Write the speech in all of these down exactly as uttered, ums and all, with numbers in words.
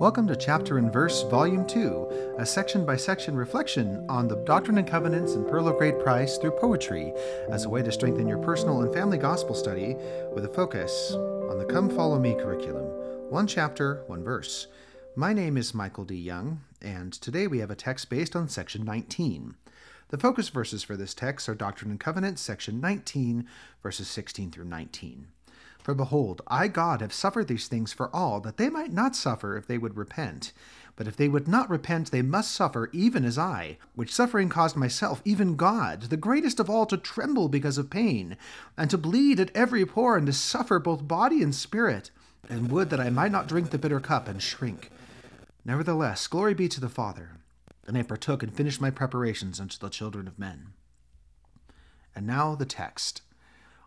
Welcome to Chapter and Verse Volume two, a section-by-section reflection on the Doctrine and Covenants and Pearl of Great Price through poetry as a way to strengthen your personal and family gospel study with a focus on the Come, Follow Me curriculum. One chapter, one verse. My name is Michael D. Young, and today we have a text based on section nineteen. The focus verses for this text are Doctrine and Covenants, section nineteen, verses sixteen through nineteen. For behold, I, God, have suffered these things for all, that they might not suffer if they would repent. But if they would not repent, they must suffer, even as I, which suffering caused myself, even God, the greatest of all, to tremble because of pain, and to bleed at every pore, and to suffer both body and spirit. And would that I might not drink the bitter cup and shrink. Nevertheless, glory be to the Father. Then I partook and finished my preparations unto the children of men. And now the text.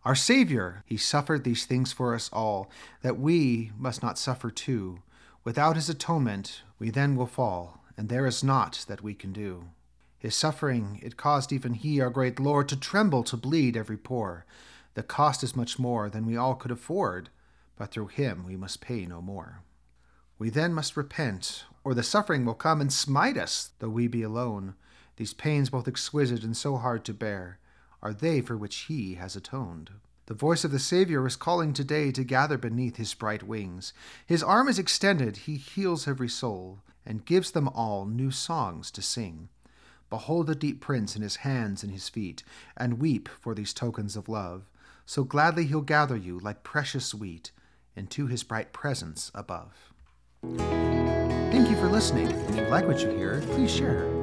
Our Savior, he suffered these things for us all, that we must not suffer too. Without his atonement, we then will fall, and there is naught that we can do. His suffering, it caused even he, our great Lord, to tremble, to bleed every pore. The cost is much more than we all could afford, but through him we must pay no more. We then must repent, or the suffering will come and smite us, though we be alone. These pains, both exquisite and so hard to bear, are they for which he has atoned. The voice of the Savior is calling today to gather beneath his bright wings. His arm is extended, he heals every soul, and gives them all new songs to sing. Behold the deep prints in his hands and his feet, and weep for these tokens of love. So gladly he'll gather you, like precious wheat, into his bright presence above. Thank you for listening. If you like what you hear, please share.